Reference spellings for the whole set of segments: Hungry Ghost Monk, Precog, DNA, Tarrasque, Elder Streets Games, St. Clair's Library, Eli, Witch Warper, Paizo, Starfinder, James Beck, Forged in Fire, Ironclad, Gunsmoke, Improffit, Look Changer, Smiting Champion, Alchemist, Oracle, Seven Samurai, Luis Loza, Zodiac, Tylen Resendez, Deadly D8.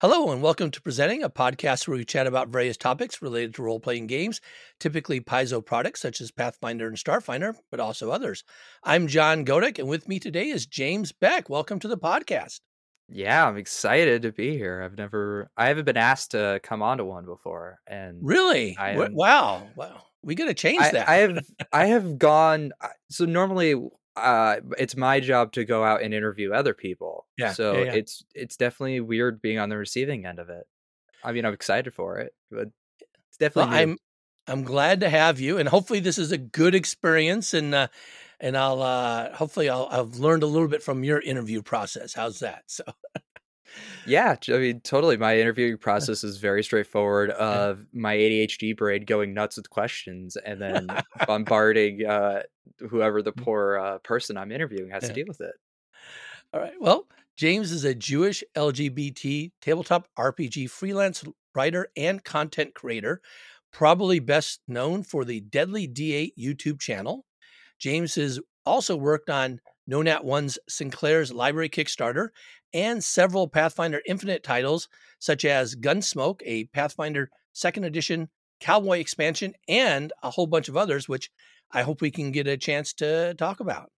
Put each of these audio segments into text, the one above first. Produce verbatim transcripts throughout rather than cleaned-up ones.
Hello and welcome to Presenting, a podcast where we chat about various topics related to role-playing games, typically Paizo products such as Pathfinder and Starfinder, but also others. I'm John Godick, and with me today is James Beck. Welcome to the podcast. Yeah, I'm excited to be here. I've never, I haven't been asked to come onto one before. And really? Am, wow, wow. We got to change I, that. I have, I have gone. So normally, uh, it's my job to go out and interview other people. Yeah. So yeah, yeah. it's it's definitely weird being on the receiving end of it. I mean, I'm excited for it, but it's definitely. Well, I'm I'm glad to have you, and hopefully this is a good experience, and uh, and I'll uh, hopefully I'll I've learned a little bit from your interview process. How's that? So. Yeah, I mean, totally. My interviewing process is very straightforward of my A D H D brain going nuts with questions and then bombarding uh, whoever the poor uh, person I'm interviewing has yeah. to deal with it. All right. Well, James is a Jewish L G B T tabletop R P G freelance writer and content creator, probably best known for the Deadly D eight YouTube channel. James has also worked on NoNat one's Saint Clair's Library Kickstarter and several Pathfinder Infinite titles, such as Gunsmoke, a Pathfinder second edition cowboy expansion, and a whole bunch of others, which I hope we can get a chance to talk about.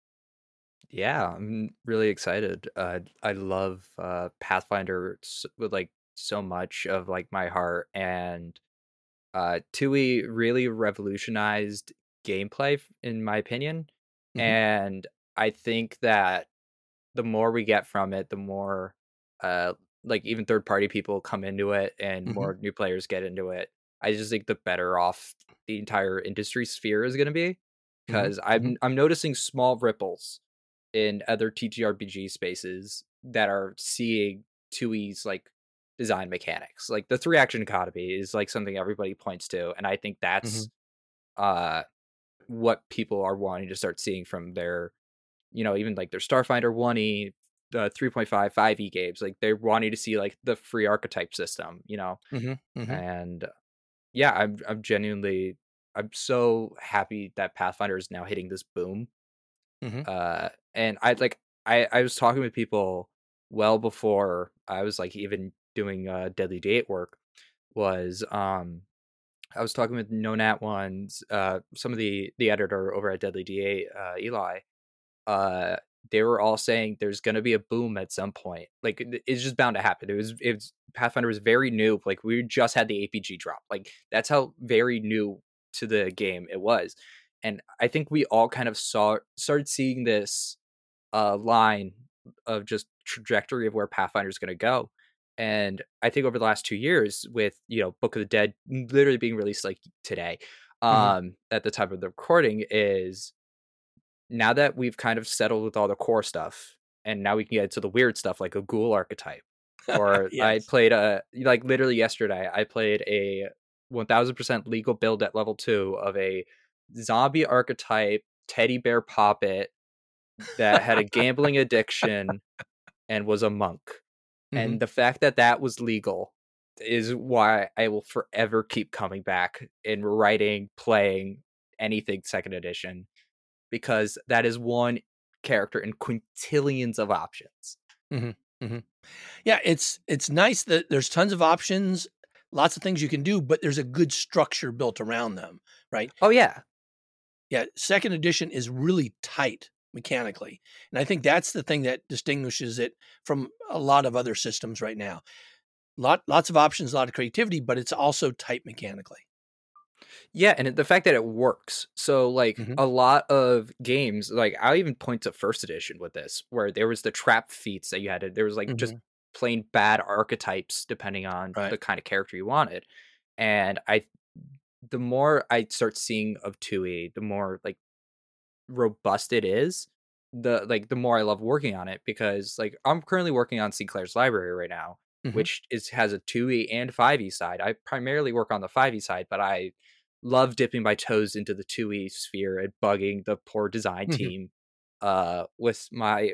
Yeah, I'm really excited. Uh, I love uh, Pathfinder with like so much of like my heart, and uh, two E really revolutionized gameplay, in my opinion, mm-hmm. and I think that the more we get from it, the more uh, like even third party people come into it and mm-hmm. more new players get into it. I just think the better off the entire industry sphere is going to be, because mm-hmm. I'm, I'm noticing small ripples in other T T R P G spaces that are seeing two E's like design mechanics. Like the three action economy is like something everybody points to. And I think that's mm-hmm. uh, what people are wanting to start seeing from their, you know, even like their Starfinder one E, uh, three point five, five E games. Like they're wanting to see like the free archetype system, you know? Mm-hmm, mm-hmm. And yeah, I'm, I'm genuinely, I'm so happy that Pathfinder is now hitting this boom. Mm-hmm. Uh, and I like, I, I was talking with people well before I was like even doing uh Deadly D eight work was, um, I was talking with NoNat one's, uh, some of the, the editor over at Deadly D eight, uh, Eli, uh they were all saying there's gonna be a boom at some point. Like it, it's just bound to happen. It was it's Pathfinder was very new. Like we just had the A P G drop. Like that's how very new to the game it was. And I think we all kind of saw started seeing this uh line of just trajectory of where Pathfinder is gonna go. And I think over the last two years with, you know, Book of the Dead literally being released like today, um, mm-hmm. at the time of the recording is now that we've kind of settled with all the core stuff, and now we can get to the weird stuff like a ghoul archetype, or yes. I played a like literally yesterday I played a one thousand percent legal build at level two of a zombie archetype teddy bear puppet that had a gambling addiction and was a monk. Mm-hmm. And the fact that that was legal is why I will forever keep coming back in writing, playing anything second edition. Because that is one character in quintillions of options. Mm-hmm, mm-hmm. Yeah, it's it's nice that there's tons of options, lots of things you can do, but there's a good structure built around them, right? Oh, yeah. Yeah, second edition is really tight mechanically. And I think that's the thing that distinguishes it from a lot of other systems right now. Lot, lots of options, a lot of creativity, but it's also tight mechanically. Yeah, and the fact that it works. So, like, mm-hmm. a lot of games, like, I'll even point to first edition with this, where there was the trap feats that you had. To, there was, like, mm-hmm. just plain bad archetypes, depending on right. the kind of character you wanted. And I, the more I start seeing of two E, the more, like, robust it is, the, like, the more I love working on it. Because, like, I'm currently working on Saint Clair's Library right now, mm-hmm. which is has a two E and five E side. I primarily work on the five E side, but I love dipping my toes into the two E sphere and bugging the poor design mm-hmm. team uh, with my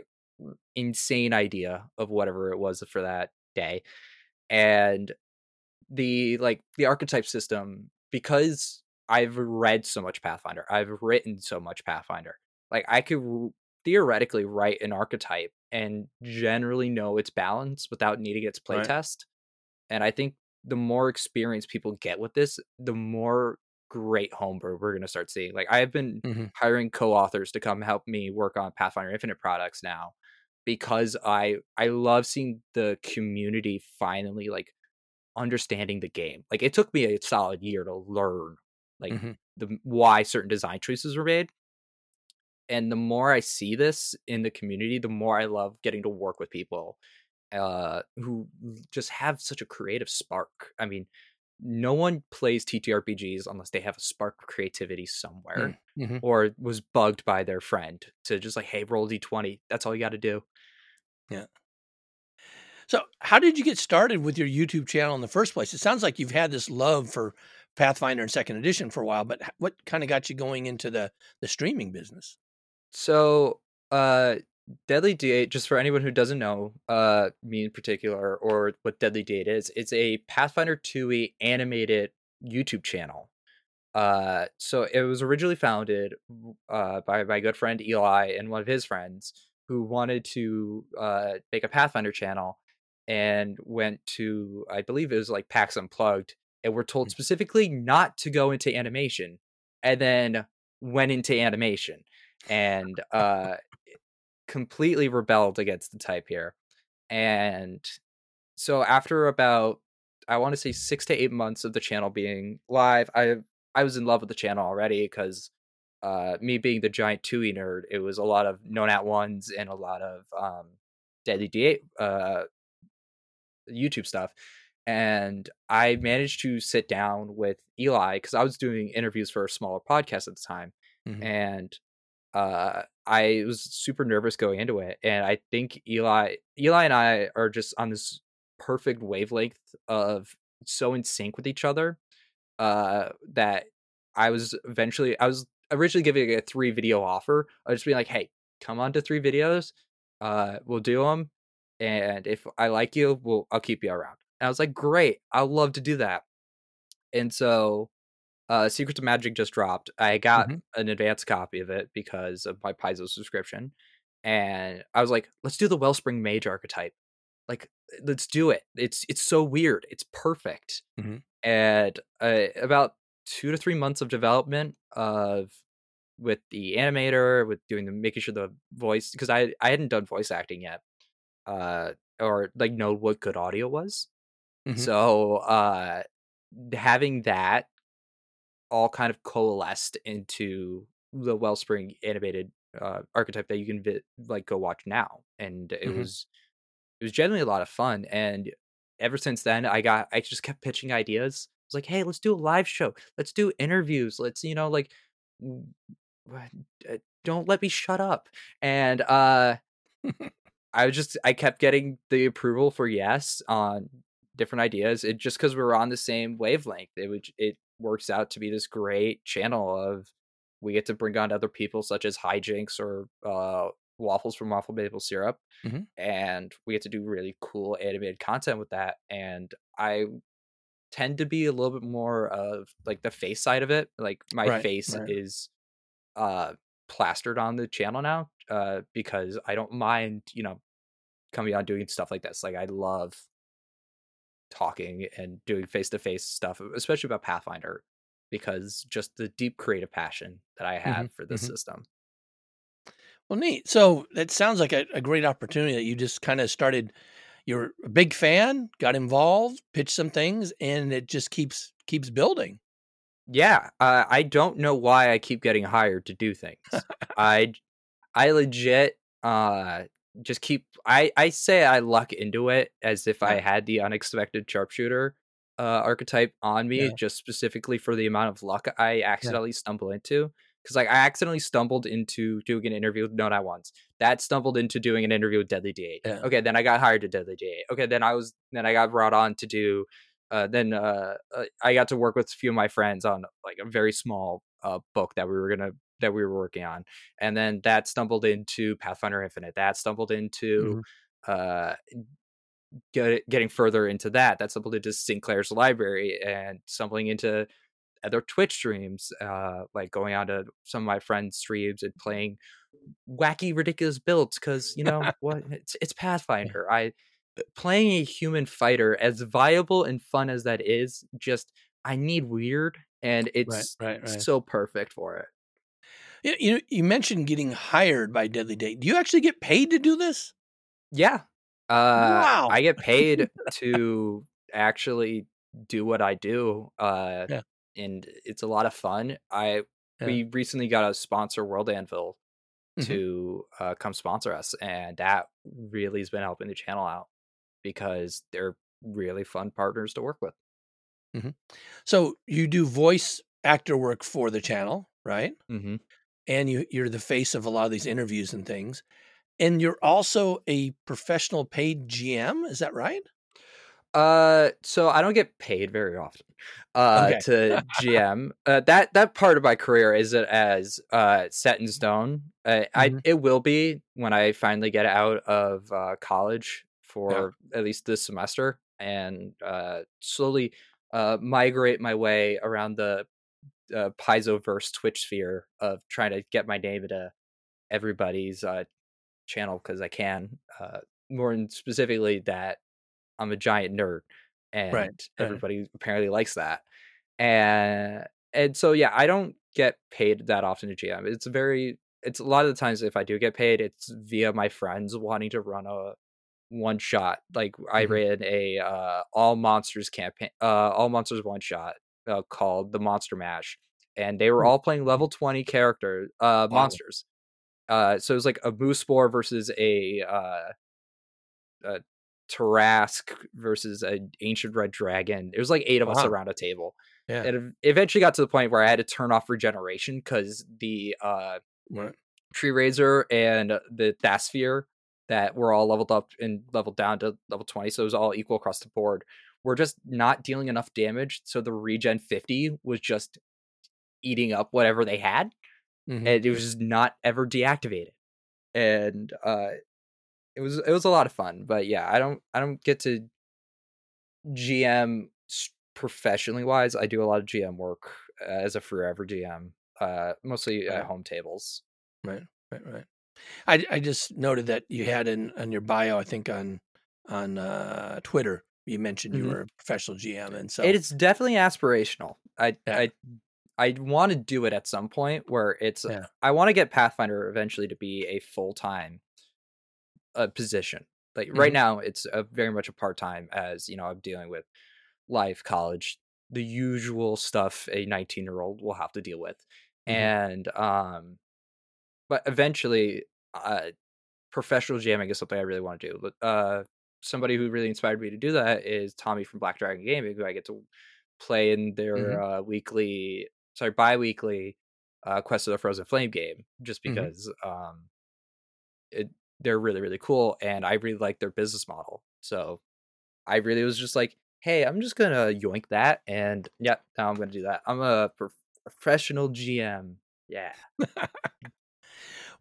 insane idea of whatever it was for that day. And the like the archetype system, because I've read so much Pathfinder, I've written so much Pathfinder, like I could theoretically write an archetype and generally know its balance without needing its playtest. And I think the more experience people get with this, the more great homebrew we're going to start seeing. Like, I've been mm-hmm. hiring co-authors to come help me work on Pathfinder Infinite products now, because I I love seeing the community finally like understanding the game. Like, it took me a solid year to learn like mm-hmm. the why certain design choices were made. And the more I see this in the community, the more I love getting to work with people uh, who just have such a creative spark. I mean, no one plays T T R P Gs unless they have a spark of creativity somewhere mm-hmm. or was bugged by their friend to just like, hey, roll D twenty. That's all you got to do. Yeah. So how did you get started with your YouTube channel in the first place? It sounds like you've had this love for Pathfinder and second edition for a while, but what kind of got you going into the, the streaming business? So uh, Deadly D eight, just for anyone who doesn't know, uh, me in particular, or what Deadly D eight is, it's a Pathfinder two E animated YouTube channel. Uh, so it was originally founded uh, by my good friend Eli and one of his friends who wanted to uh, make a Pathfinder channel, and went to, I believe it was like PAX Unplugged, and were told specifically not to go into animation, and then went into animation. And uh completely rebelled against the type here. And so after about I want to say six to eight months of the channel being live, i i was in love with the channel already, because uh me being the giant two E nerd, it was a lot of No Nat ones and a lot of um Deadly D eight uh YouTube stuff. And I managed to sit down with Eli, because I was doing interviews for a smaller podcast at the time. Mm-hmm. And Uh, I was super nervous going into it, and I think Eli, Eli and I are just on this perfect wavelength of so in sync with each other uh, that I was eventually, I was originally giving a three video offer. I was just being like, hey, come on to three videos, uh, we'll do them, and if I like you, we'll I'll keep you around. And I was like, great, I'd love to do that. And so Uh, Secrets of Magic just dropped. I got mm-hmm. an advanced copy of it because of my Paizo subscription, and I was like, "Let's do the Wellspring Mage archetype. Like, let's do it. It's it's so weird. It's perfect." Mm-hmm. And uh, about two to three months of development of with the animator, with doing the making sure the voice, because I I hadn't done voice acting yet, uh, or like know what good audio was. Mm-hmm. So uh, having that all kind of coalesced into the Wellspring animated uh, archetype that you can vi- like go watch now. And it mm-hmm. was, it was generally a lot of fun. And ever since then I got, I just kept pitching ideas. I was like, hey, let's do a live show. Let's do interviews. Let's, you know, like, don't let me shut up. And uh, I was just, I kept getting the approval for yes on different ideas. It just, cause we were on the same wavelength. It would, it, works out to be this great channel of we get to bring on other people such as Hijinks or uh Waffles from Waffle Maple Syrup, mm-hmm. and we get to do really cool animated content with that. And I tend to be a little bit more of like the face side of it. Like my right, face right. is uh plastered on the channel now uh because I don't mind, you know, coming on doing stuff like this. Like I love talking and doing face-to-face stuff, especially about Pathfinder, because just the deep creative passion that I have mm-hmm, for this mm-hmm. system. Well, neat. So that sounds like a, a great opportunity that you just kind of started. You're a big fan, got involved, pitched some things, and it just keeps keeps building. Yeah, uh, I don't know why I keep getting hired to do things. I I legit uh just keep I, I say I luck into it, as if I had the unexpected sharpshooter uh, archetype on me, yeah. just specifically for the amount of luck I accidentally yeah. stumble into. Because like I accidentally stumbled into doing an interview with No Not Once. That stumbled into doing an interview with Deadly D eight. Yeah. Okay, then I got hired to Deadly D eight. Okay, then I was then I got brought on to do. Uh, then uh, I got to work with a few of my friends on like a very small uh, book that we were gonna. that we were working on, and then that stumbled into Pathfinder Infinite, that stumbled into mm-hmm. uh get, getting further into that that stumbled into Saint Clair's Library, and stumbling into other Twitch streams, uh like going on to some of my friends' streams and playing wacky ridiculous builds, because you know what, it's, it's Pathfinder. I playing a human fighter, as viable and fun as that is, just I need weird, and it's right, right, right. so perfect for it. You you mentioned getting hired by Deadly D eight. Do you actually get paid to do this? Yeah. Uh, wow. I get paid to actually do what I do. Uh, yeah. And it's a lot of fun. I yeah. We recently got a sponsor, World Anvil, mm-hmm. to uh, come sponsor us. And that really has been helping the channel out because they're really fun partners to work with. Mm-hmm. So you do voice actor work for the channel, right? Mm-hmm. And you, you're the face of a lot of these interviews and things. And you're also a professional paid G M. Is that right? Uh, so I don't get paid very often uh, okay. to G M. uh, that that part of my career isn't as uh, set in stone. Uh, mm-hmm. I It will be when I finally get out of uh, college for yeah. at least this semester and uh, slowly uh, migrate my way around the uh, Paizoverse Twitch sphere of trying to get my name into everybody's uh, channel because I can. Uh, more specifically, that I'm a giant nerd, and right, everybody right. apparently likes that. And and so yeah, I don't get paid that often to G M. It's very, it's a lot of the times if I do get paid, it's via my friends wanting to run a one shot. Like mm-hmm. I ran a uh, all monsters campaign, uh, all monsters one shot uh, called the Monster Mash, and they were mm-hmm. all playing level twenty character uh, wow. monsters. Uh, so it was like a Boospore versus a, uh, a Tarrasque versus an ancient red dragon. It was like eight of wow. us around a table. Yeah. And it eventually got to the point where I had to turn off regeneration because the uh, right. Tree Razor and the Thasphere that were all leveled up and leveled down to level twenty, so it was all equal across the board, were just not dealing enough damage. So the regen fifty was just eating up whatever they had. Mm-hmm. And it was just not ever deactivated. And uh, it was it was a lot of fun. But yeah, I don't I don't get to G M professionally wise. I do a lot of G M work uh, as a forever G M, uh, mostly right. at home tables. Right, right, right. I, I just noted that you had in on your bio, I think on on uh, Twitter, you mentioned mm-hmm. you were a professional G M, and so it's definitely aspirational. I yeah. I. I want to do it at some point where it's, yeah. I want to get Pathfinder eventually to be a full-time uh, position. Like mm-hmm. right now it's a, very much a part-time, as you know, I'm dealing with life, college, the usual stuff a nineteen year old will have to deal with. Mm-hmm. And, um, but eventually uh, professional jamming is something I really want to do. But uh, somebody who really inspired me to do that is Tommy from Black Dragon Gaming, who I get to play in their mm-hmm. uh, weekly, sorry, bi-weekly uh, Quest of the Frozen Flame game, just because mm-hmm. um, it, they're really, really cool, and I really like their business model. So I really was just like, hey, I'm just going to yoink that, and yeah, now I'm going to do that. I'm a prof- professional G M. Yeah.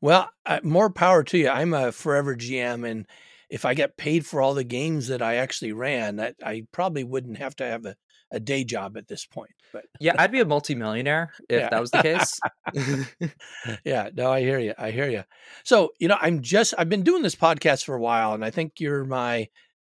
Well, uh, more power to you. I'm a forever G M, and if I got paid for all the games that I actually ran, I, I probably wouldn't have to have a a day job at this point, but yeah, I'd be a multimillionaire if yeah. that was the case. Yeah, no, I hear you. I hear you. So, you know, I'm just, I've been doing this podcast for a while, and I think you're my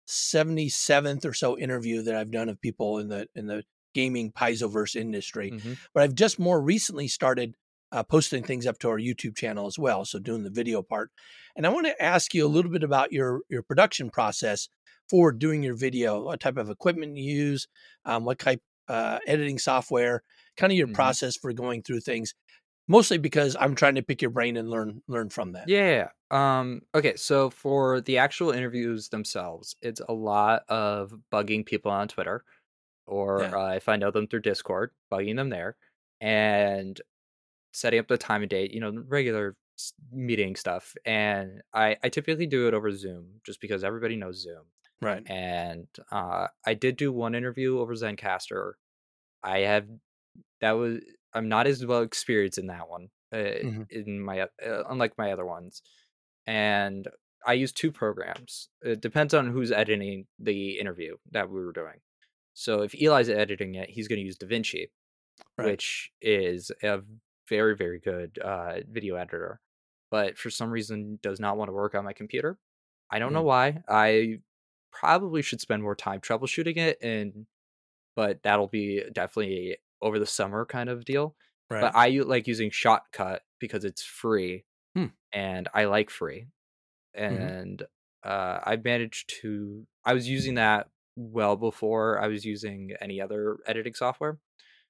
seventy-seventh or so interview that I've done of people in the, in the gaming Paizoverse industry, mm-hmm. but I've just more recently started uh, posting things up to our YouTube channel as well. So doing the video part. And I want to ask you a little bit about your, your production process for doing your video, what type of equipment you use, um, what type uh, editing software, kind of your mm-hmm. process for going through things, mostly because I'm trying to pick your brain and learn learn from that. Yeah. Um, okay. So for the actual interviews themselves, it's a lot of bugging people on Twitter, or yeah. uh, if I know them through Discord, bugging them there, and setting up the time and date. You know, regular meeting stuff, and I, I typically do it over Zoom just because everybody knows Zoom. Right. And uh, I did do one interview over Zencastr. I have that was I'm not as well experienced in that one uh, mm-hmm. in my uh, unlike my other ones. And I use two programs. It depends on who's editing the interview that we were doing. So if Eli's editing it, he's going to use DaVinci, right. which is a very, very good uh, video editor. But for some reason does not want to work on my computer. I don't mm-hmm. know why. I probably should spend more time troubleshooting it, and but that'll be definitely over the summer kind of deal. Right. But I like using Shotcut because it's free, hmm. and I like free, and mm-hmm. uh, I managed to. I was using that well before I was using any other editing software,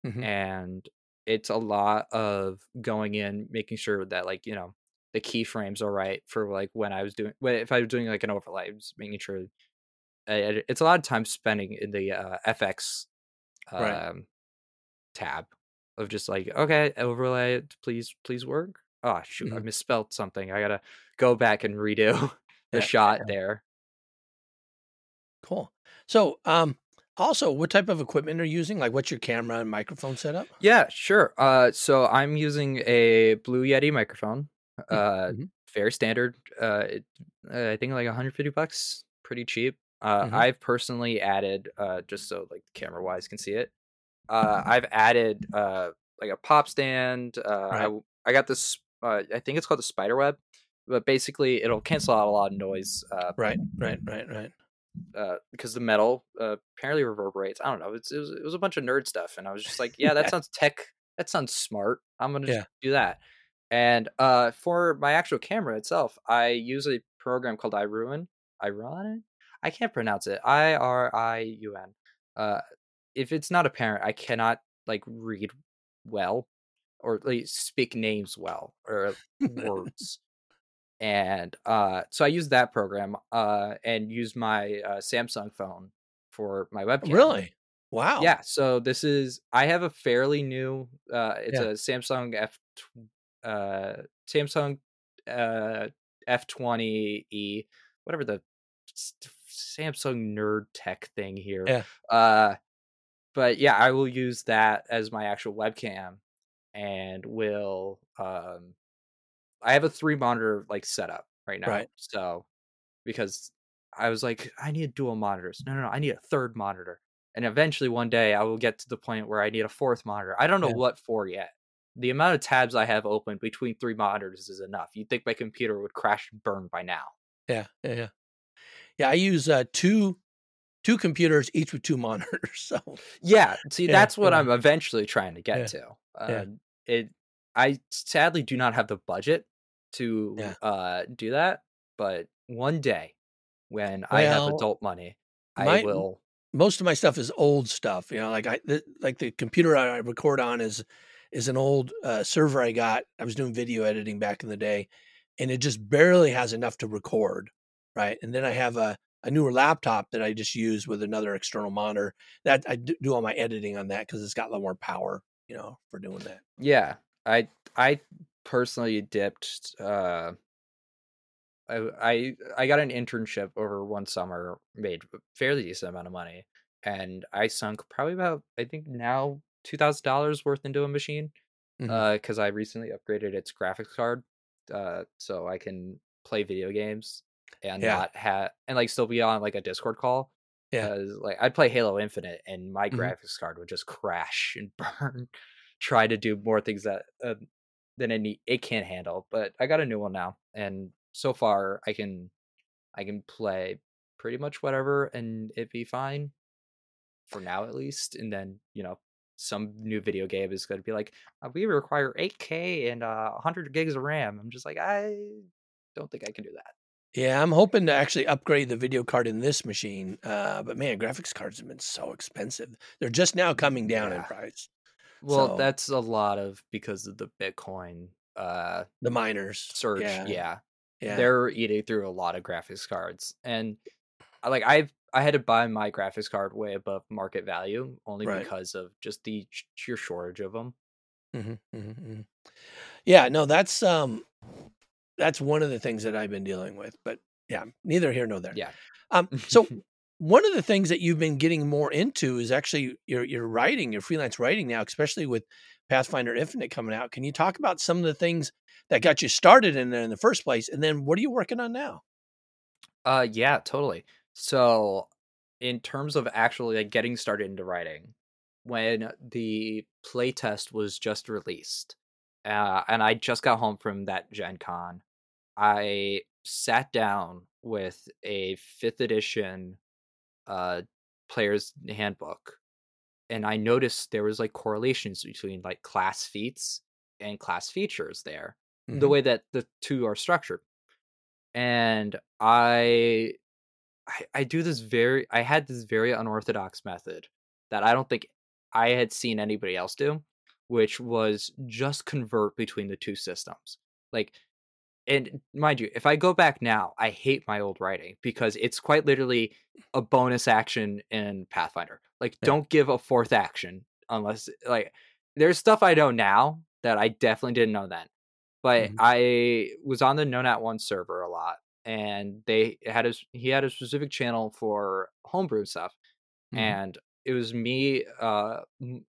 mm-hmm. and it's a lot of going in, making sure that like you know the keyframes are right for like when I was doing if I was doing like an overlay, just making sure. I, it's a lot of time spending in the uh, F X um, right. tab. Of just like, okay, overlay it, please, please work. Oh, shoot, mm-hmm. I misspelled something. I got to go back and redo the yeah, shot yeah. there. Cool. So um, also, what type of equipment are you using? Like, what's your camera and microphone setup? Yeah, sure. Uh, so I'm using a Blue Yeti microphone. Uh, mm-hmm. Fair standard. Uh, it, I think like one hundred fifty bucks. Pretty cheap. Uh, mm-hmm. I've personally added, uh, just so like camera-wise can see it, Uh, I've added uh, like a pop stand. Uh, right. I I got this. Uh, I think it's called the Spiderweb, but basically it'll cancel out a lot of noise. Uh, right, right, right, right. Uh, because the metal uh, apparently reverberates. I don't know. It's, it was it was a bunch of nerd stuff, and I was just like, yeah, that sounds tech. That sounds smart. I'm gonna just yeah. do that. And uh, for my actual camera itself, I use a program called iRuin. Iron? I can't pronounce it. I R I U N. Uh. If it's not apparent, I cannot like read well or like speak names well or words. And uh, so I used that program uh, and used my uh, Samsung phone for my webcam. Really? Wow. Yeah. So this is, I have a fairly new, uh, it's yeah. a Samsung F, uh, Samsung uh, F twenty E, whatever the Samsung nerd tech thing here. Yeah. Uh, But yeah, I will use that as my actual webcam, and will um, I have a three monitor like setup right now. Right. So because I was like, I need dual monitors. No, no, no, I need a third monitor, and eventually one day I will get to the point where I need a fourth monitor. I don't know yeah. what for yet. The amount of tabs I have open between three monitors is enough. You'd think my computer would crash and burn by now. Yeah, yeah, yeah. Yeah, I use uh, two. Two computers, each with two monitors. So yeah, see, yeah, that's what yeah. I'm eventually trying to get yeah. to. Uh, yeah. It, I sadly do not have the budget to yeah. uh, do that, but one day when well, I have adult money, my, I will. Most of my stuff is old stuff, you know. Like I, the, like the computer I record on is is an old uh, server I got. I was doing video editing back in the day, and it just barely has enough to record, right? And then I have a. a newer laptop that I just use with another external monitor that I do all my editing on that. Cause it's got a lot more power, you know, for doing that. Yeah. I, I personally dipped, uh, I, I, I got an internship over one summer, made a fairly decent amount of money, and I sunk probably about, I think now two thousand dollars worth into a machine. Mm-hmm. Uh, cause I recently upgraded its graphics card. Uh, so I can play video games. And yeah. not have and like still be on like a Discord call. Yeah, like I'd play Halo Infinite and my mm-hmm. graphics card would just crash and burn. Try to do more things that uh, than any it can't handle. But I got a new one now, and so far I can I can play pretty much whatever and it'd be fine for now at least. And then you know some new video game is going to be like uh, we require eight K and uh, one hundred gigs of RAM. I'm just like I don't think I can do that. Yeah, I'm hoping to actually upgrade the video card in this machine. Uh, but man, graphics cards have been so expensive. They're just now coming down yeah. in price. Well, so, that's a lot of because of the Bitcoin. Uh, the miners. Surge, yeah. yeah. yeah. They're eating through a lot of graphics cards. And like I've I had to buy my graphics card way above market value only right. because of just the sheer shortage of them. Mm-hmm, mm-hmm. Yeah, no, that's... um. That's one of the things that I've been dealing with, but yeah, neither here nor there. Yeah. Um, so one of the things that you've been getting more into is actually your your writing, your freelance writing now, especially with Pathfinder Infinite coming out. Can you talk about some of the things that got you started in there in the first place? And then what are you working on now? Uh, yeah, totally. So in terms of actually like getting started into writing, when the playtest was just released, uh, and I just got home from that Gen Con, I sat down with a fifth edition uh, player's handbook, and I noticed there was like correlations between like class feats and class features there, mm-hmm. the way that the two are structured. And I, I, I do this very, I had this very unorthodox method that I don't think I had seen anybody else do, which was just convert between the two systems. Like, and mind you, if I go back now, I hate my old writing because it's quite literally a bonus action in Pathfinder. Like, yeah. Don't give a fourth action unless, like, there's stuff I know now that I definitely didn't know then. But mm-hmm. I was on the No Nat one server a lot, and they had his, he had a specific channel for homebrew stuff, mm-hmm. and it was me, uh,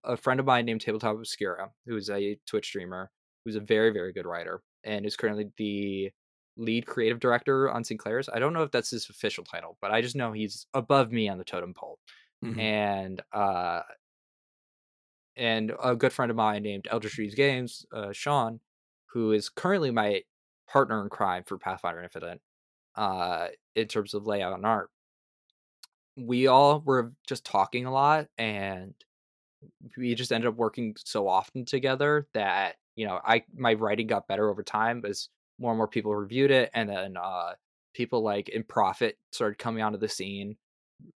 a friend of mine named Tabletop Obscura, who's a Twitch streamer, who's a very, very good writer, and is currently the lead creative director on Saint Clair's. I don't know if that's his official title, but I just know he's above me on the totem pole. Mm-hmm. And uh, and a good friend of mine named Elder Streets Games, uh, Sean, who is currently my partner in crime for Pathfinder Infinite, uh, in terms of layout and art. We all were just talking a lot, and we just ended up working so often together that, you know, I my writing got better over time as more and more people reviewed it, and then uh, people like Improffit started coming onto the scene,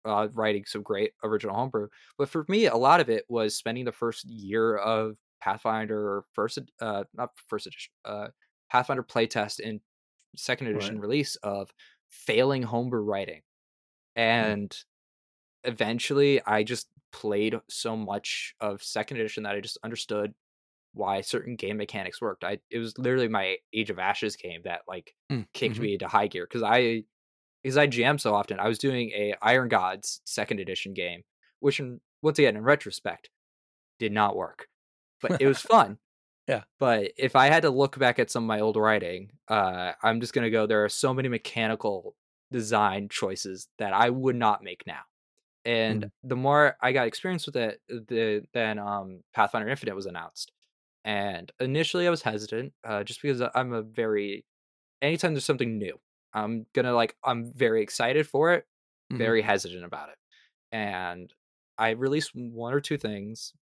uh, writing some great original homebrew. But for me, a lot of it was spending the first year of Pathfinder first, uh, not first edition, uh, Pathfinder playtest and second edition right. release of failing homebrew writing. And mm. eventually I just played so much of second edition that I just understood why certain game mechanics worked. I it was literally my Age of Ashes game that like mm. kicked mm-hmm. me into high gear, because I because I jammed so often. I was doing a Iron Gods second edition game, which in, once again in retrospect did not work, but it was fun. Yeah. But if I had to look back at some of my old writing, uh, I'm just gonna go, there are so many mechanical design choices that I would not make now, and mm-hmm. the more I got experience with it, the then um Pathfinder Infinite was announced, and initially I was hesitant, uh just because I'm a very anytime there's something new I'm gonna like I'm very excited for it, mm-hmm. very hesitant about it, and I released one or two things.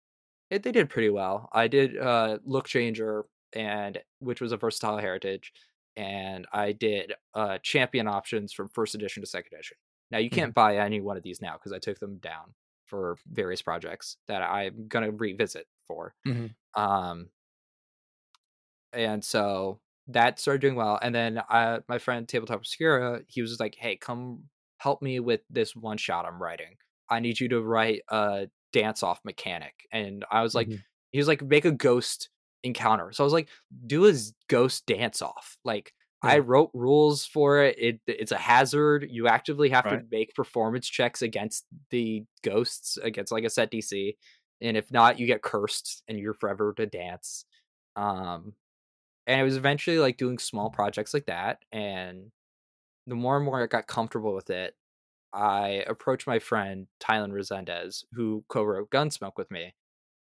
It, they did pretty well. I did uh Look Changer, and which was a versatile heritage. And I did uh, champion options from first edition to second edition. Now, you can't mm-hmm. buy any one of these now because I took them down for various projects that I'm going to revisit for. Mm-hmm. Um, and so that started doing well. And then I, my friend Tabletop Obscura, he was like, hey, come help me with this one shot I'm writing. I need you to write a dance off mechanic. And I was like, mm-hmm. he was like, make a ghost encounter. So I was like, do a ghost dance off. Like, yeah. I wrote rules for it. it it's a hazard. You actively have right. to make performance checks against the ghosts, against like a set D C, and if not, you get cursed and you're forever to dance. Um and it was eventually like doing small projects like that, and the more and more I got comfortable with it, I approached my friend Tylen Resendez, who co-wrote Gunsmoke with me,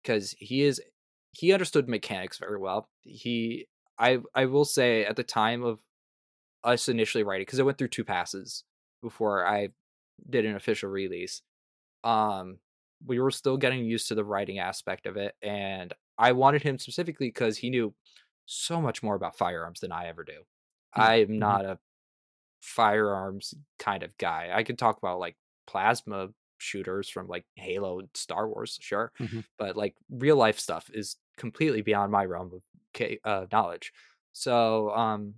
because he is he understood mechanics very well. He, I, I will say, at the time of us initially writing, because I went through two passes before I did an official release. Um, we were still getting used to the writing aspect of it, and I wanted him specifically because he knew so much more about firearms than I ever do. Mm-hmm. I am not a firearms kind of guy. I can talk about like plasma shooters from like Halo and Star Wars, sure, mm-hmm. but like real life stuff is completely beyond my realm of uh, knowledge. So um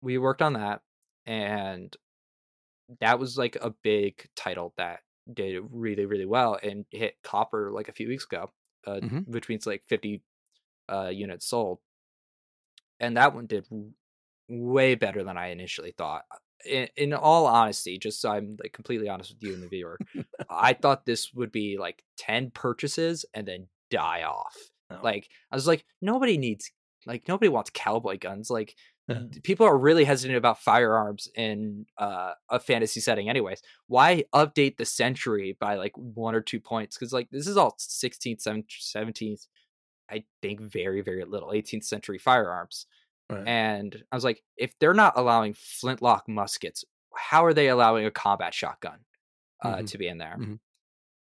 we worked on that, and that was like a big title that did really, really well and hit copper like a few weeks ago, uh, mm-hmm. which means like fifty uh units sold, and that one did w- way better than I initially thought. In, in all honesty, just so I'm like completely honest with you and the viewer, I thought this would be like ten purchases and then die off. Oh. Like, I was like, nobody needs, like, nobody wants cowboy guns. Like, uh-huh. people are really hesitant about firearms in uh, a fantasy setting, anyways. Why update the century by like one or two points? Because like this is all sixteenth, seventeenth, I think very, very little eighteenth century firearms. Right. And I was like, if they're not allowing flintlock muskets, how are they allowing a combat shotgun? uh, mm-hmm. to be in there. Mm-hmm.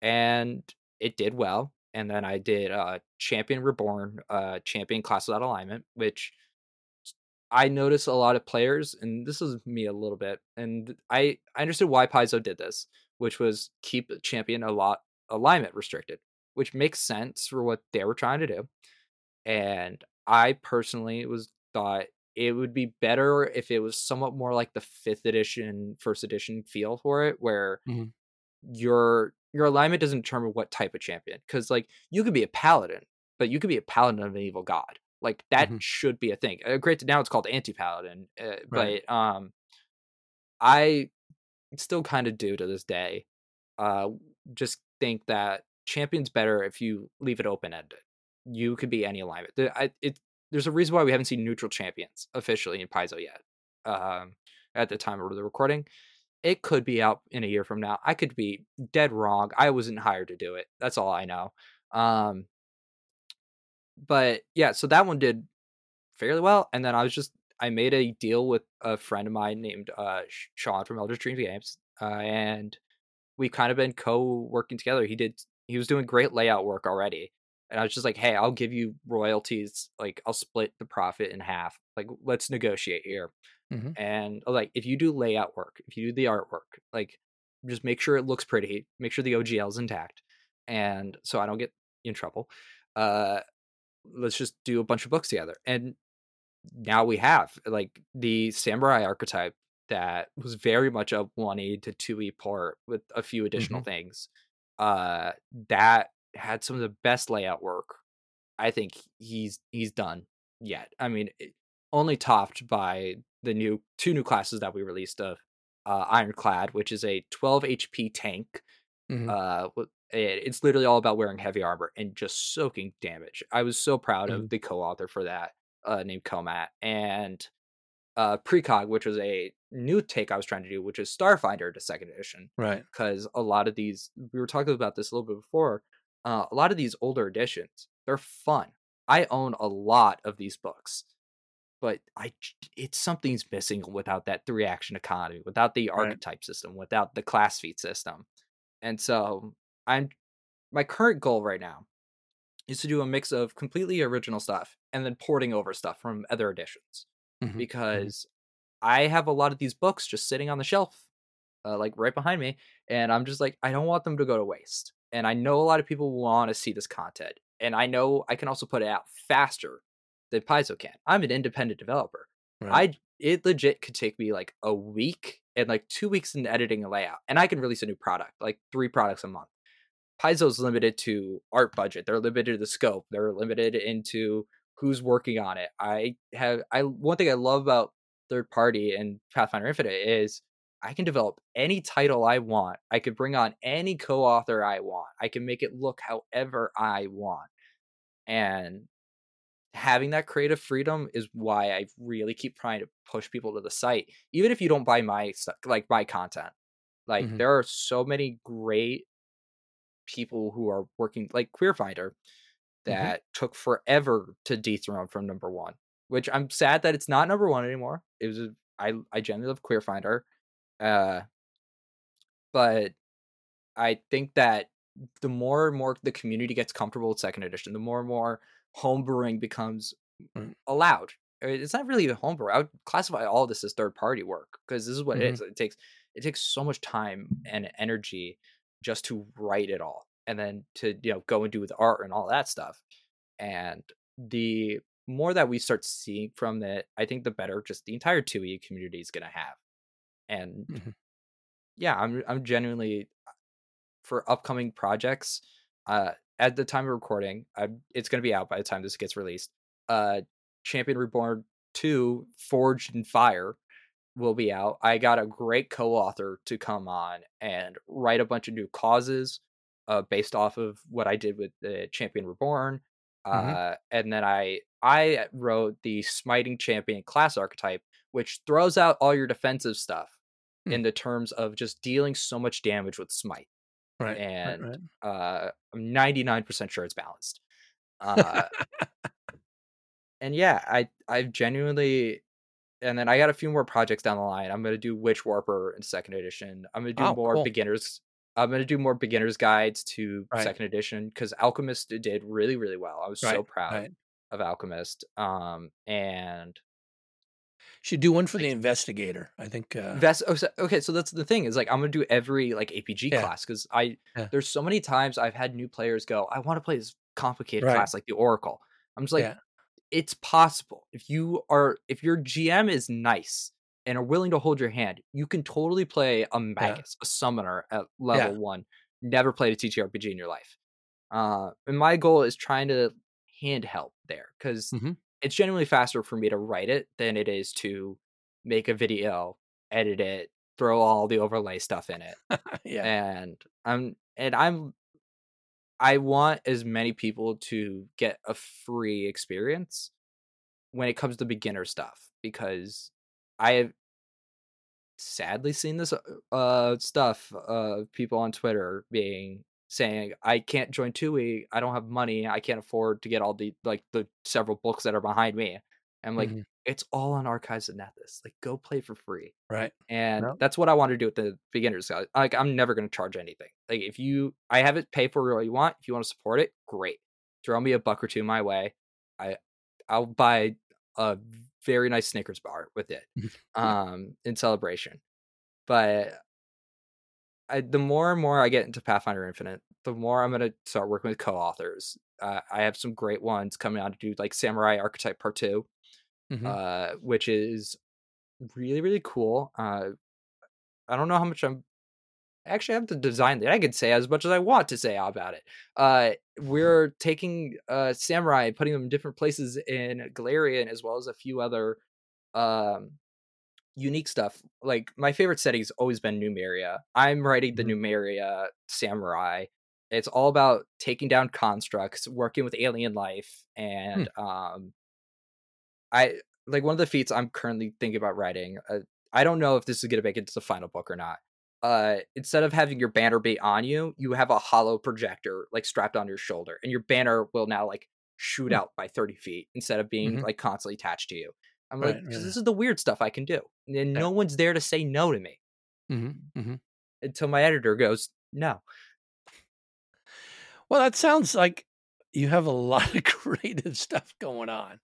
And it did well. And then I did uh, Champion Reborn, uh, Champion Class Without Alignment, which I noticed a lot of players, and this is me a little bit, and I, I understood why Paizo did this, which was keep Champion a lot alignment restricted, which makes sense for what they were trying to do. And I personally was thought it would be better if it was somewhat more like the fifth edition, first edition feel for it, where mm-hmm. your your alignment doesn't determine what type of champion. Because like you could be a paladin, but you could be a paladin of an evil god. Like that mm-hmm. should be a thing. Uh, great, now it's called anti-paladin, uh, right. but um, I still kind of do to this day. Uh, just think that champion's better if you leave it open-ended. You could be any alignment. The, I, it, there's a reason why we haven't seen neutral champions officially in Paizo yet. Um, at the time of the recording, it could be out in a year from now. I could be dead wrong. I wasn't hired to do it. That's all I know. Um, but yeah, so that one did fairly well. And then I was just, I made a deal with a friend of mine named uh, Sean from Elder Dream Games. Uh, and we've kind of been co-working together. He did, he was doing great layout work already. And I was just like, hey, I'll give you royalties. Like, I'll split the profit in half. Like, let's negotiate here. Mm-hmm. And like, if you do layout work, if you do the artwork, like, just make sure it looks pretty. Make sure the O G L is intact. And so I don't get in trouble. Uh, let's just do a bunch of books together. And now we have, like, the samurai archetype that was very much a one E to two E port with a few additional mm-hmm. things. Uh, that... had some of the best layout work I think he's he's done yet. I mean, only topped by the new two new classes that we released of uh, Ironclad, which is a twelve H P tank. Mm-hmm. Uh, it, it's literally all about wearing heavy armor and just soaking damage. I was so proud mm-hmm. of the co-author for that, uh, named Comat, and uh, Precog, which was a new take I was trying to do, which is Starfinder to second edition. Right, because a lot of these, we were talking about this a little bit before. Uh, a lot of these older editions, they're fun. I own a lot of these books, but I it's something's missing without that three action economy, without the archetype right. system, without the class feat system. And so I'm my current goal right now is to do a mix of completely original stuff and then porting over stuff from other editions, mm-hmm. because mm-hmm. I have a lot of these books just sitting on the shelf, uh, like right behind me, and I'm just like, I don't want them to go to waste. And I know a lot of people want to see this content. And I know I can also put it out faster than Paizo can. I'm an independent developer. Right. I It legit could take me like a week and like two weeks in editing and layout. And I can release a new product, like three products a month. Paizo's limited to art budget. They're limited to the scope. They're limited into who's working on it. I have I one thing I love about third party and Pathfinder Infinite is I can develop any title I want. I could bring on any co-author I want. I can make it look however I want. And having that creative freedom is why I really keep trying to push people to the site. Even if you don't buy my stuff, like my content, like mm-hmm. there are so many great people who are working like Queer Finder that mm-hmm. took forever to dethrone from number one, which I'm sad that it's not number one anymore. It was, I, I genuinely love Queer Finder. Uh, but I think that the more and more the community gets comfortable with second edition, the more and more homebrewing becomes allowed. It's not really a homebrew. I would classify all this as third party work because this is what mm-hmm. it is. It takes it takes so much time and energy just to write it all, and then to you know go and do the art and all that stuff. And the more that we start seeing from it, I think the better just the entire two E community is going to have. And mm-hmm. yeah, I'm I'm genuinely for upcoming projects. Uh, at the time of recording, I'm, it's going to be out by the time this gets released. Uh, Champion Reborn two, Forged in Fire, will be out. I got a great co-author to come on and write a bunch of new causes, uh, based off of what I did with the uh, Champion Reborn. Mm-hmm. Uh, and then I I wrote the Smiting Champion class archetype, which throws out all your defensive stuff hmm. in the terms of just dealing so much damage with Smite. Right. And right, right. Uh, I'm ninety-nine percent sure it's balanced. Uh, and yeah, I, I've genuinely... And then I got a few more projects down the line. I'm going to do Witch Warper in second edition. I'm going to do oh, more cool. beginners I'm going to do more beginner's guides to right. second edition, because Alchemist did really, really well. I was right. so proud right. of Alchemist. Um, and should do one for the investigator, I think. Uh... Invest- oh, so, okay, so that's the thing, is like I'm going to do every like A P G yeah. class, because I yeah. there's so many times I've had new players go, I want to play this complicated right. class like the Oracle. I'm just like, yeah. it's possible. If you are, if your G M is nice and are willing to hold your hand, you can totally play a Magus, yeah. a Summoner at level yeah. one. Never played a T T R P G in your life. Uh, and my goal is trying to hand help there, because mm-hmm. it's genuinely faster for me to write it than it is to make a video, edit it, throw all the overlay stuff in it. yeah. And I'm, and I'm, I want as many people to get a free experience when it comes to beginner stuff, because I have sadly seen this uh, stuff of uh, people on Twitter being saying, I can't join two E. I don't have money. I can't afford to get all the like the several books that are behind me. I'm like, mm-hmm. it's all on Archives of Nethys. Like, go play for free. Right. And no. that's what I want to do with the beginners. Like, I'm never going to charge anything. Like, if you, I have it, pay for what you want. If you want to support it, great. Throw me a buck or two my way. I, I'll buy a very nice Snickers bar with it um, in celebration. But I, the more and more I get into Pathfinder Infinite, the more I'm going to start working with co-authors. Uh, I have some great ones coming out to do like Samurai Archetype Part two. Mm-hmm. Uh, which is really, really cool. Uh, I don't know how much I'm I actually have to design that. I could say as much as I want to say about it. Uh, we're taking uh, samurai, putting them in different places in Galarian, as well as a few other um, unique stuff. Like, my favorite setting's always been Numeria. I'm writing the Numeria Samurai. It's all about taking down constructs, working with alien life, and hmm. um. I like one of the feats I'm currently thinking about writing. Uh, I don't know if this is going to make it to the final book or not. Uh, instead of having your banner be on you, you have a hollow projector like strapped on your shoulder, and your banner will now like shoot mm-hmm. out by thirty feet instead of being mm-hmm. like constantly attached to you. I'm right, like, 'cause yeah. this is the weird stuff I can do. And then yeah. no one's there to say no to me mm-hmm. Mm-hmm. until my editor goes, no. Well, that sounds like you have a lot of creative stuff going on.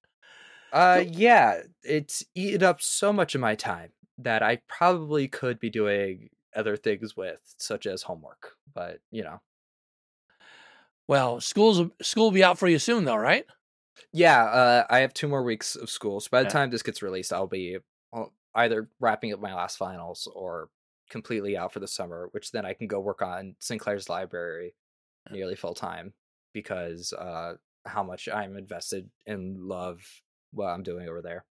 Uh, yeah, it's eaten up so much of my time that I probably could be doing other things with, such as homework, but you know. Well, school's school will be out for you soon though, right? Yeah, uh, I have two more weeks of school. So by the yeah. time this gets released, I'll be either wrapping up my last finals or completely out for the summer, which then I can go work on Saint Clair's Library yeah. nearly full time, because uh, how much I'm invested in love what I'm doing over there.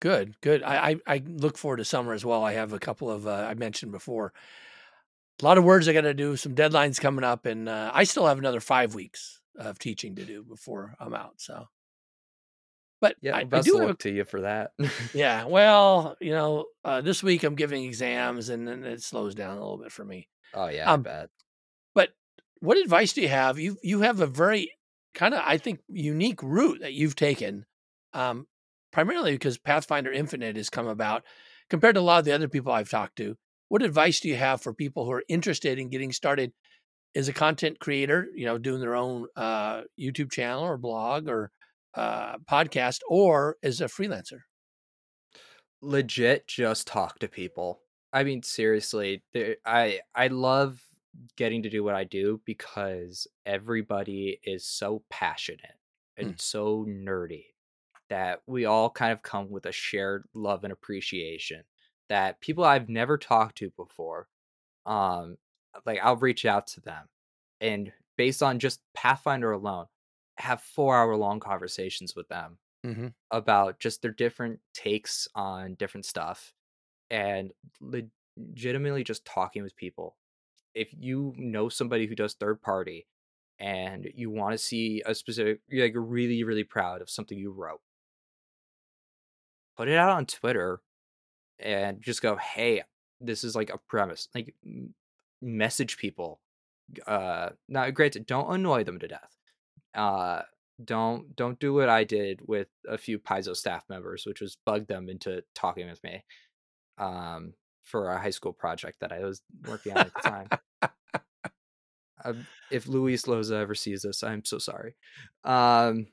Good, good. I, I, I look forward to summer as well. I have a couple of, uh, I mentioned before, a lot of words I got to do, some deadlines coming up, and uh, I still have another five weeks of teaching to do before I'm out. So, but yeah, I, best I do look have, to you for that. yeah. Well, you know, uh, this week I'm giving exams, and then it slows down a little bit for me. Oh yeah. Um, I bet. But what advice do you have? You, you have a very kind of, I think, unique route that you've taken, um, primarily because Pathfinder Infinite has come about compared to a lot of the other people I've talked to. What advice do you have for people who are interested in getting started as a content creator, you know, doing their own uh, YouTube channel or blog or uh, podcast, or as a freelancer? Legit, just talk to people. I mean, seriously, I I love getting to do what I do, because everybody is so passionate and mm. so nerdy that we all kind of come with a shared love and appreciation that people I've never talked to before. Um, like I'll reach out to them, and based on just Pathfinder alone, have four hour long conversations with them mm-hmm. about just their different takes on different stuff, and legitimately just talking with people. If you know somebody who does third party and you want to see a specific, you're like really, really proud of something you wrote, put it out on Twitter and just go, hey, this is like a premise, like message people. Uh, now, granted, don't annoy them to death. Uh, don't, don't do what I did with a few Paizo staff members, which was bug them into talking with me. Um, for a high school project that I was working on at the time. Um, if Luis Loza ever sees this, I'm so sorry. Um,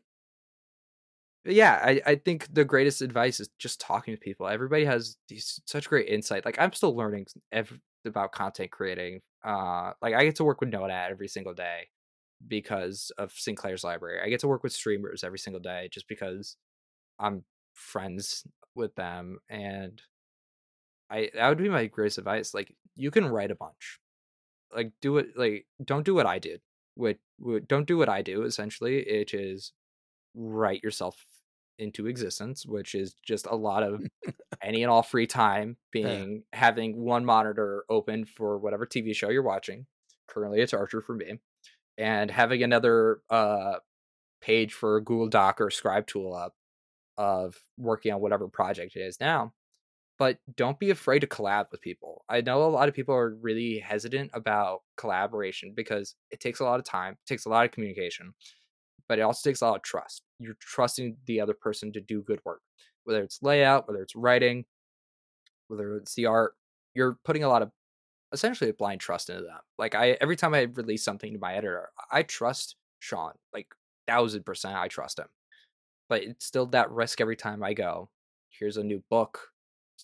yeah, I, I think the greatest advice is just talking to people. Everybody has these, such great insight. Like, I'm still learning ev- about content creating. Uh, like, I get to work with NoNat every single day because of Saint Clair's Library. I get to work with streamers every single day just because I'm friends with them. And I that would be my greatest advice. Like, you can write a bunch. Like, do it. Like, don't do what I did. What, what don't do what I do. Essentially, it is write yourself into existence, which is just a lot of any and all free time being yeah. having one monitor open for whatever T V show you're watching. Currently, it's Archer for me, and having another uh page for Google Doc or Scribe tool up of working on whatever project it is now. But don't be afraid to collab with people. I know a lot of people are really hesitant about collaboration because it takes a lot of time, it takes a lot of communication, but it also takes a lot of trust. You're trusting the other person to do good work, whether it's layout, whether it's writing, whether it's the art. You're putting a lot of essentially a blind trust into them. Like, I every time I release something to my editor, I trust Sean, like thousand percent. I trust him, but it's still that risk every time I go, here's a new book.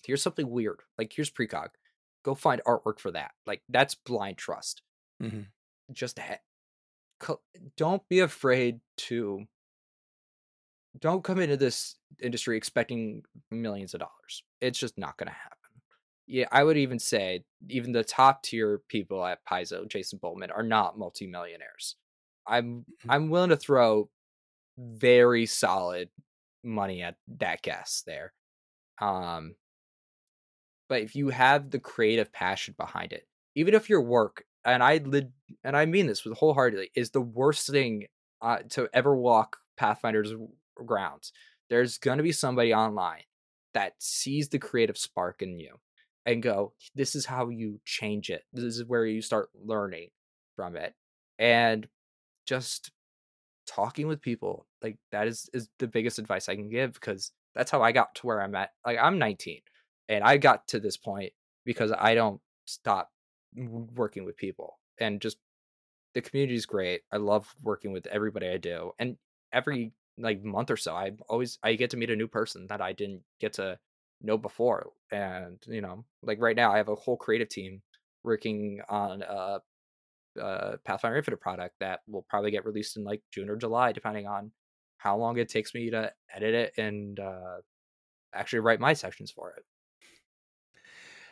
Here's something weird. Like, here's Precog. Go find artwork for that. Like, that's blind trust. Mm-hmm. Just ha- co- don't be afraid to. Don't come into this industry expecting millions of dollars. It's just not going to happen. Yeah, I would even say even the top tier people at Paizo, Jason Bowman, are not multimillionaires. I'm mm-hmm. I'm willing to throw very solid money at that guess there. Um. But if you have the creative passion behind it, even if your work, and I li- and I mean this with wholeheartedly, is the worst thing uh, to ever walk Pathfinder's grounds, there's going to be somebody online that sees the creative spark in you and go, this is how you change it. This is where you start learning from it. And just talking with people, like, that is, is the biggest advice I can give, because that's how I got to where I'm at. Like, I'm nineteen. And I got to this point because I don't stop working with people, and just the community is great. I love working with everybody I do. And every like month or so, I always, I get to meet a new person that I didn't get to know before. And, you know, like right now I have a whole creative team working on a, a Pathfinder Infinite product that will probably get released in like June or July, depending on how long it takes me to edit it and uh, actually write my sections for it.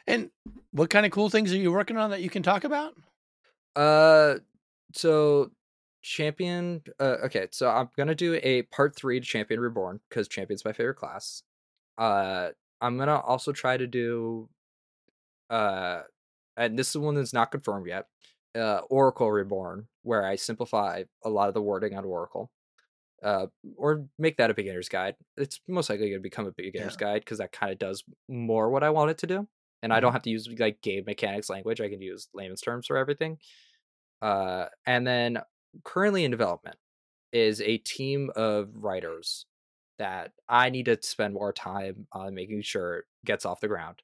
And what kind of cool things are you working on that you can talk about? Uh, so Champion. Uh, okay, so I'm gonna do a part three to Champion Reborn because Champion's my favorite class. Uh, I'm gonna also try to do. Uh, and this is one that's not confirmed yet. Uh, Oracle Reborn, where I simplify a lot of the wording on Oracle. Uh, or make that a beginner's guide. It's most likely gonna become a beginner's yeah. guide because that kind of does more what I want it to do. And I don't have to use like game mechanics language. I can use layman's terms for everything. Uh, and then currently in development is a team of writers that I need to spend more time on making sure it gets off the ground,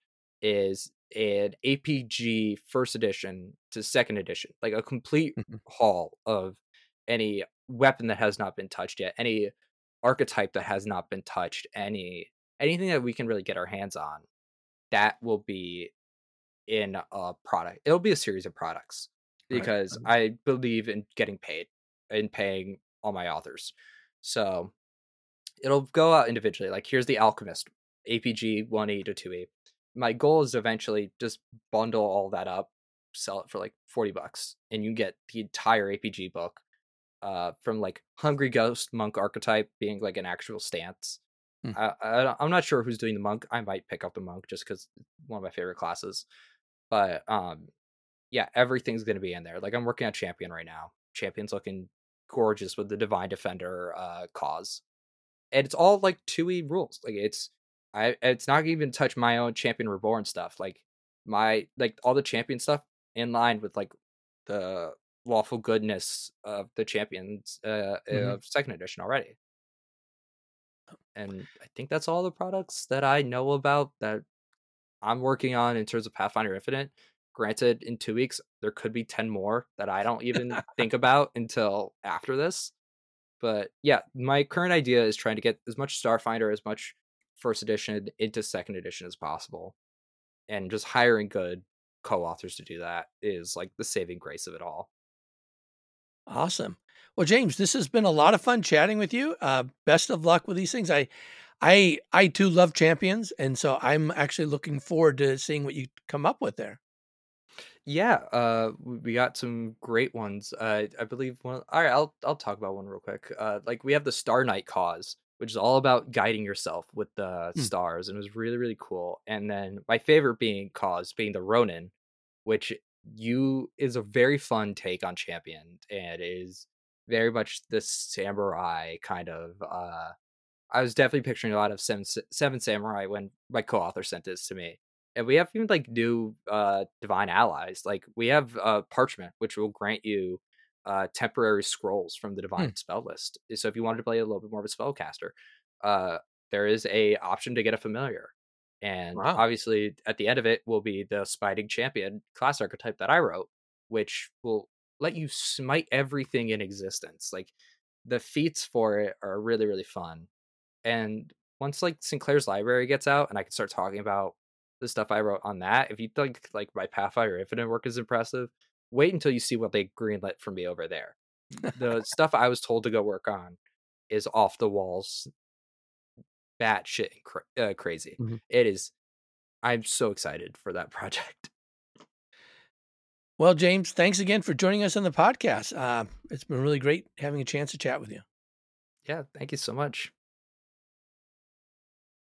is an A P G first edition to second edition, like a complete haul of any weapon that has not been touched yet, any archetype that has not been touched, any anything that we can really get our hands on. That will be in a product. It'll be a series of products because right. I believe in getting paid and paying all my authors. So it'll go out individually. Like, here's the Alchemist A P G one E to two E. My goal is eventually just bundle all that up, sell it for like forty bucks, and you get the entire A P G book uh, from like Hungry Ghost Monk archetype being like an actual stance. Hmm. I, I, I'm not sure who's doing the monk. I might pick up the monk just because it's one of my favorite classes. But um, yeah, everything's going to be in there. Like, I'm working on Champion right now. Champion's looking gorgeous with the Divine Defender uh, cause. And it's all like two E rules. Like, it's I it's not even touch my own Champion Reborn stuff. Like my like all the Champion stuff in line with like the lawful goodness of the Champions uh, mm-hmm. of second edition already. And I think that's all the products that I know about that I'm working on in terms of Pathfinder Infinite. Granted, in two weeks, there could be ten more that I don't even think about until after this. But yeah, my current idea is trying to get as much Starfinder, as much first edition into second edition as possible. And just hiring good co-authors to do that is like the saving grace of it all. Awesome. Well, James, this has been a lot of fun chatting with you. Uh, best of luck with these things. I, I, I too love Champions. And so I'm actually looking forward to seeing what you come up with there. Yeah, uh, we got some great ones. Uh, I believe one. Of, all right, I'll I'll talk about one real quick. Uh, like we have the Star Knight Cause, which is all about guiding yourself with the mm. stars, and it was really really cool. And then my favorite being cause being the Ronin, which you is a very fun take on Champion, and is very much the samurai kind of. Uh, I was definitely picturing a lot of Seven, Seven Samurai when my co-author sent this to me. And we have even like new uh, divine allies. Like we have uh, Parchment, which will grant you uh, temporary scrolls from the divine hmm. spell list. So if you wanted to play a little bit more of a spellcaster, uh, there is a option to get a familiar. And wow. obviously, at the end of it will be the Smiting Champion class archetype that I wrote, which will let you smite everything in existence. Like the feats for it are really really fun. And once like Saint Clair's Library gets out, and I can start talking about the stuff I wrote on that. If you think like my Pathfinder Infinite work is impressive, wait until you see what they greenlit for me over there. The stuff I was told to go work on is off the walls, batshit cra- uh, crazy. Mm-hmm. It is. I'm so excited for that project. Well, James, thanks again for joining us on the podcast. Uh, it's been really great having a chance to chat with you. Yeah, thank you so much.